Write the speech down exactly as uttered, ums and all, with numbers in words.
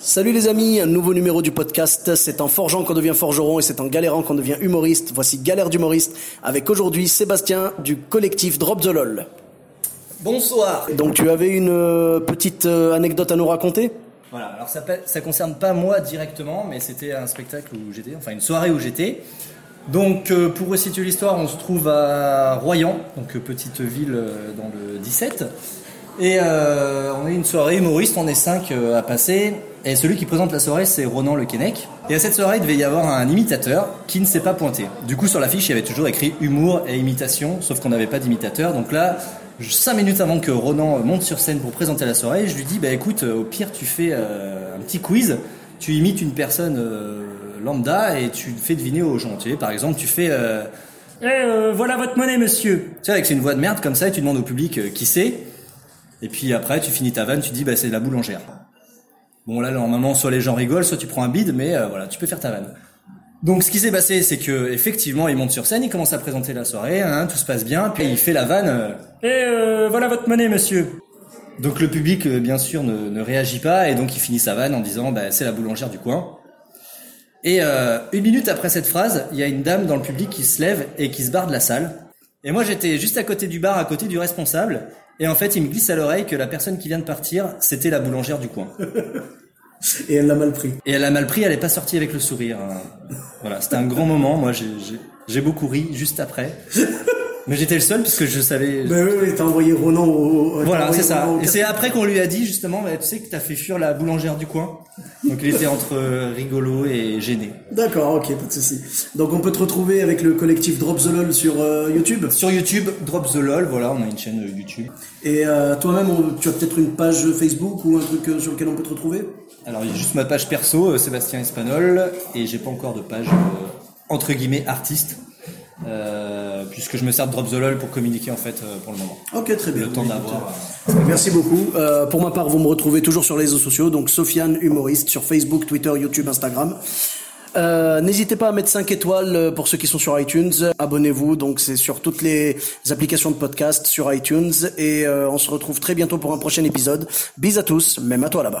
Salut les amis, un nouveau numéro du podcast. C'est en forgeant qu'on devient forgeron et c'est en galérant qu'on devient humoriste. Voici Galère d'humoriste avec aujourd'hui Sébastien du collectif Drop the LOL. Bonsoir. Donc tu avais une euh, petite euh, anecdote à nous raconter ? Voilà, alors ça, ça concerne pas moi directement, mais c'était un spectacle où j'étais, enfin une soirée où j'étais. Donc euh, pour resituer l'histoire, on se trouve à Royan, donc euh, petite ville euh, dans le dix-sept. Et euh, on est une soirée humoriste, on est cinq euh, à passer. Et celui qui présente la soirée, c'est Ronan Le Kennec. Et à cette soirée, il devait y avoir un imitateur qui ne s'est pas pointé. Du coup, sur l'affiche, il y avait toujours écrit humour et imitation, sauf qu'on n'avait pas d'imitateur. Donc là, cinq minutes avant que Ronan monte sur scène pour présenter la soirée, je lui dis, bah écoute, au pire, tu fais euh, un petit quiz, tu imites une personne euh, lambda et tu fais deviner aux gens. Tu sais, par exemple, tu fais, euh, eh, euh, voilà votre monnaie, monsieur. Tu sais, avec une voix de merde comme ça, et tu demandes au public euh, qui c'est. Et puis après, tu finis ta vanne, tu dis, bah, c'est de la boulangère. Bon, là, normalement, soit les gens rigolent, soit tu prends un bide, mais euh, voilà, tu peux faire ta vanne. Donc, ce qui s'est passé, c'est que effectivement, il monte sur scène, il commence à présenter la soirée, hein, tout se passe bien, puis il fait la vanne. Euh, et euh, voilà votre monnaie, monsieur. Donc, le public, euh, bien sûr, ne, ne réagit pas, et donc il finit sa vanne en disant, bah, c'est la boulangère du coin. Et euh, une minute après cette phrase, il y a une dame dans le public qui se lève et qui se barre de la salle. Et moi, j'étais juste à côté du bar, à côté du responsable. Et en fait, il me glisse à l'oreille que la personne qui vient de partir, c'était la boulangère du coin. Et elle l'a mal pris. Et elle l'a mal pris, elle n'est pas sortie avec le sourire. Voilà, c'était un grand moment. Moi, j'ai, j'ai, j'ai beaucoup ri juste après. Mais j'étais le seul, parce que je savais... Ben bah, oui, t'as envoyé Ronan au... Voilà, c'est ça. Au... Et c'est après qu'on lui a dit, justement, bah, tu sais que t'as fait fuir la boulangère du coin. Donc, il était entre rigolo et gêné. D'accord, ok, pas de souci. Donc, on peut te retrouver avec le collectif Drop the LOL sur euh, YouTube ? Sur YouTube, Drop the LOL, voilà, on a une chaîne YouTube. Et euh, toi-même, on, tu as peut-être une page Facebook ou un truc euh, sur lequel on peut te retrouver ? Alors, il y a juste ma page perso, euh, Sébastien Espanol, et j'ai pas encore de page, euh, entre guillemets, artiste. Euh, puisque je me sers de Drop the LOL pour communiquer en fait euh, pour le moment. Ok, très bien. Le temps d'avoir. Merci beaucoup. Euh, pour ma part, vous me retrouvez toujours sur les réseaux sociaux, donc Sofiane humoriste sur Facebook, Twitter, YouTube, Instagram. Euh, n'hésitez pas à mettre cinq étoiles pour ceux qui sont sur iTunes. Abonnez-vous, donc c'est sur toutes les applications de podcast, sur iTunes, et euh, on se retrouve très bientôt pour un prochain épisode. Bisous à tous, même à toi là-bas.